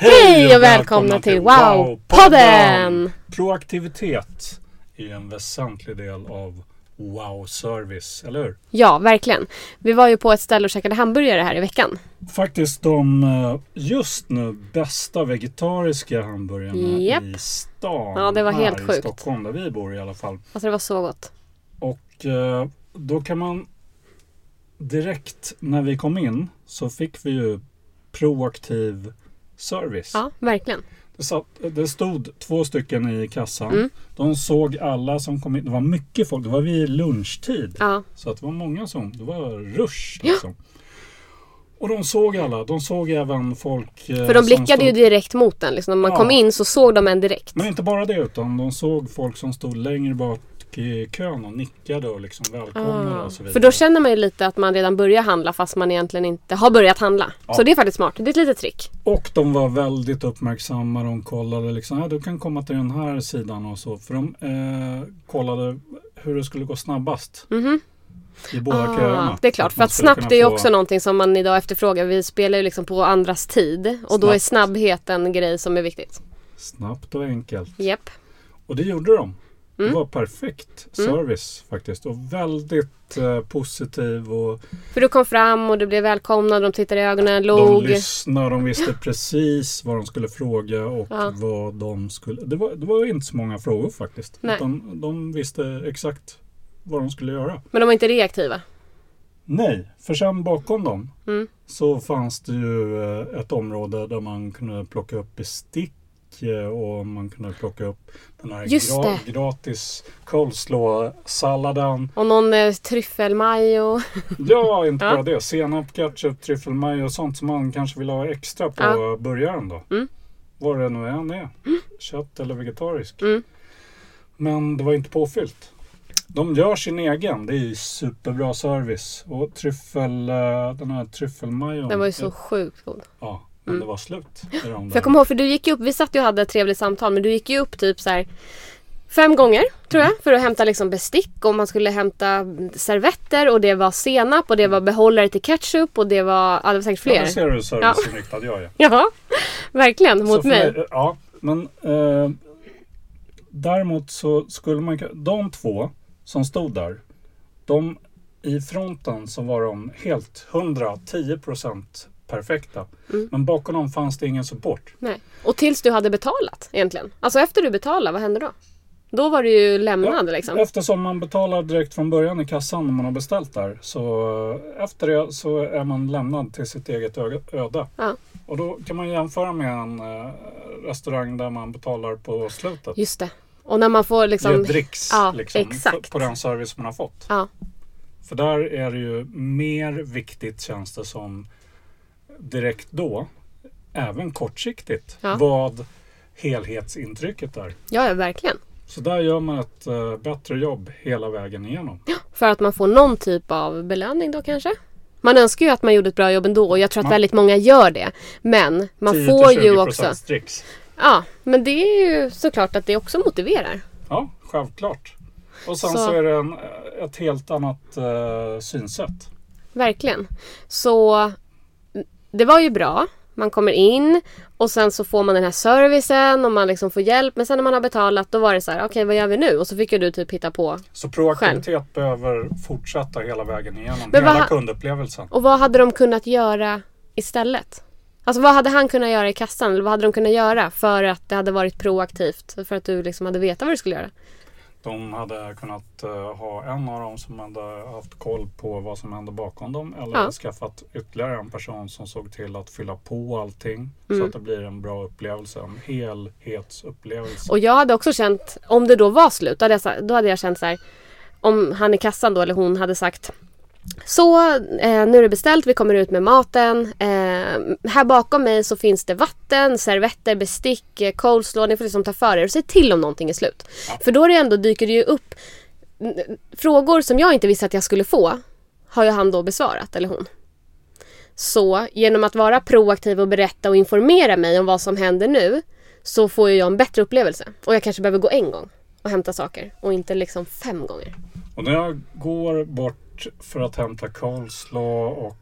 Hej och välkomna till WOW-podden! Proaktivitet är en väsentlig del av WOW-service, eller hur? Ja, verkligen. Vi var ju på ett ställe och käkade hamburgare här i veckan. Faktiskt de just nu bästa vegetariska hamburgarna i stan. Ja, det var helt sjukt. I Stockholm, där vi bor i alla fall. Alltså det var så gott. Och då kan man direkt när vi kom in så fick vi ju proaktiv service. Ja, verkligen. Det stod 2 stycken i kassan. Mm. De såg alla som kom in. Det var mycket folk. Det var vid lunchtid. Ja. Så att det var många som... Det var rush liksom. Ja. Och de såg alla. De såg även folk... För de blickade ju direkt mot den. Liksom. När man kom in så såg de en direkt. Men inte bara det, utan de såg folk som stod längre bak i kön och nickade och liksom välkomnade och så vidare. För då känner man ju lite att man redan börjar handla fast man egentligen inte har börjat handla. Ja. Så det är faktiskt smart. Det är ett litet trick. Och de var väldigt uppmärksamma. De kollade liksom, du kan komma till den här sidan och så. För de kollade hur det skulle gå snabbast. Mm-hmm. I båda köerna. Det är klart. För att snabbt är ju också någonting som man idag efterfrågar. Vi spelar ju liksom på andras tid. Och snabbt. Då är snabbheten en grej som är viktigt. Snabbt och enkelt. Japp. Och det gjorde de. Mm. Det var perfekt service faktiskt. Och väldigt positiv. Och för du kom fram och du blev välkomnad. De tittade i ögonen, log. De lyssnade, de visste precis vad de skulle fråga. Och vad de skulle... Det var inte så många frågor faktiskt. Nej. Utan de visste exakt vad de skulle göra. Men de var inte reaktiva? Nej, för sen bakom dem så fanns det ju ett område där man kunde plocka upp bestick. Och man kunde plocka upp den här gratis coleslaw-salladen. Och någon tryffelmajo. Ja, inte bara det. Senap, ketchup, tryffelmajo och sånt som man kanske vill ha extra på burgaren då. Mm. Vad det nu än är. Kött eller vegetarisk. Mm. Men det var inte påfyllt. De gör sin egen. Det är ju superbra service. Och den här tryffelmajon. Den var ju så sjukt god. Ja. Men det var slut. För jag kommer ihåg, för du gick ju upp, vi satt ju och hade ett trevligt samtal, men du gick ju upp typ så här 5 gånger, tror jag, för att hämta liksom bestick, och man skulle hämta servetter, och det var senap, och det var behållare till ketchup, och det var, det var säkert fler. Ja, det ser du, serviceinriktad jag är. Ja, verkligen, mot mig. Ja, men däremot så skulle man, de 2 som stod där, de i fronten så var de helt 110% perfekta. Men bakom dem fanns det ingen support. Nej. Och tills du hade betalat egentligen. Alltså efter du betalade, vad hände då? Då var du ju lämnad liksom. Eftersom man betalar direkt från början i kassan när man har beställt där, så efter det så är man lämnad till sitt eget öde. Ja. Och då kan man jämföra med en restaurang där man betalar på slutet. Just det. Och när man får liksom... dricks liksom, exakt. På den service man har fått. Ja. För där är det ju mer viktigt, känns det som, direkt då, även kortsiktigt, vad helhetsintrycket är. Ja, verkligen. Så där gör man ett bättre jobb hela vägen igenom. Ja, för att man får någon typ av belöning då kanske. Man önskar ju att man gjorde ett bra jobb ändå, och jag tror att väldigt många gör det. Men man 10-20% får ju också... Tricks. Ja, men det är ju såklart att det också motiverar. Ja, självklart. Och sen så är det ett helt annat synsätt. Verkligen. Så... Det var ju bra, man kommer in och sen så får man den här servicen och man liksom får hjälp. Men sen när man har betalat, då var det så här, okej, vad gör vi nu? Och så fick ju du typ hitta på. Så proaktivitet själv behöver fortsätta hela vägen igenom, men hela kundupplevelsen. Och vad hade de kunnat göra istället? Alltså vad hade han kunnat göra i kassan? Eller vad hade de kunnat göra för att det hade varit proaktivt? För att du liksom hade vetat vad du skulle göra? De hade kunnat ha en av dem som hade haft koll på vad som hände bakom dem. Eller skaffat ytterligare en person som såg till att fylla på allting. Mm. Så att det blir en bra upplevelse. En helhetsupplevelse. Och jag hade också känt, om det då var slut, då hade jag känt så här. Om han i kassan då, eller hon, hade sagt... Så, nu är det beställt, vi kommer ut med maten. Här bakom mig så finns det vatten, servetter, bestick, coleslaw. Ni får liksom ta för er och se till om någonting är slut. Ja. För då är det ändå, dyker det ju upp frågor som jag inte visste att jag skulle få. Har ju han då besvarat, eller hon. Så genom att vara proaktiv och berätta och informera mig om vad som händer nu, så får jag en bättre upplevelse. Och jag kanske behöver gå en gång och hämta saker och inte liksom 5 gånger. Och när jag går bort för att hämta coleslaw och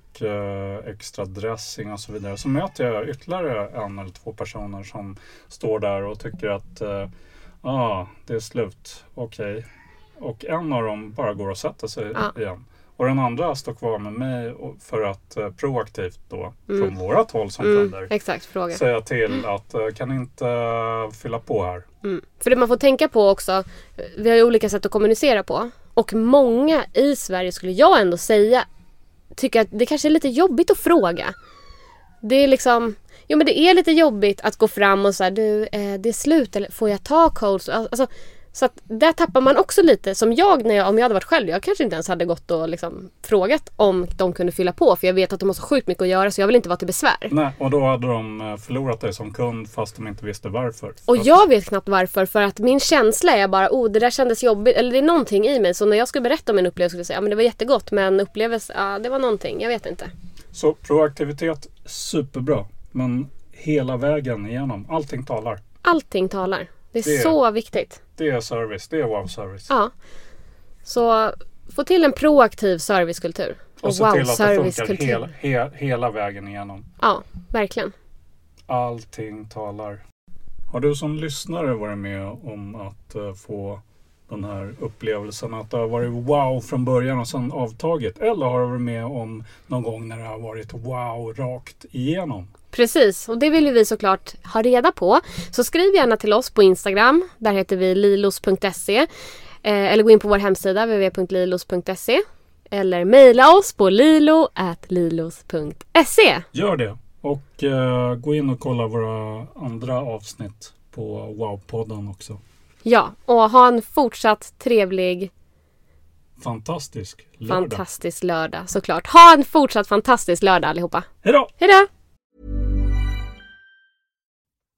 extra dressing och så vidare, så möter jag ytterligare 1 eller 2 personer som står där och tycker att det är slut, okej. Och en av dem bara går och sätter sig igen. Och den andra står kvar med mig för att proaktivt då, från vårat håll som kunder, säga till att kan inte fylla på här. Mm. För det man får tänka på också, vi har ju olika sätt att kommunicera på. Och många i Sverige, skulle jag ändå säga, tycker att det kanske är lite jobbigt att fråga. Det är liksom, jo men det är lite jobbigt att gå fram och så här, du, det är slut, eller får jag ta coleslaw? Alltså, så att där tappar man också lite, som jag, när jag, om jag hade varit själv, jag kanske inte ens hade gått och liksom frågat om de kunde fylla på, för jag vet att de har så sjukt mycket att göra, så jag vill inte vara till besvär. Nej, och då hade de förlorat dig som kund fast de inte visste varför. Och jag vet knappt varför, för att min känsla är bara, det där kändes jobbigt, eller det är någonting i mig, så när jag skulle berätta om en upplevelse skulle jag säga, men det var jättegott, men upplevelse, det var någonting, jag vet inte. Så proaktivitet, superbra, men hela vägen igenom, allting talar. Allting talar. Det är så viktigt. Det är service, det är WOW-service. Ja. Så få till en proaktiv servicekultur. Och se till att det funkar hela vägen igenom. Ja, verkligen. Allting talar. Har du som lyssnare varit med om att få den här upplevelsen att det har varit wow från början och sedan avtaget? Eller har du varit med om någon gång när det har varit wow rakt igenom? Precis, och det vill ju vi såklart ha reda på. Så skriv gärna till oss på Instagram, där heter vi lilos.se. Eller gå in på vår hemsida www.lilos.se. Eller mejla oss på lilo@lilos.se. Gör det, och gå in och kolla våra andra avsnitt på WOW-podden också. Ja, och ha en fortsatt trevlig... Fantastisk lördag. Fantastisk lördag, såklart. Ha en fortsatt fantastisk lördag allihopa. Hejdå! Hejdå!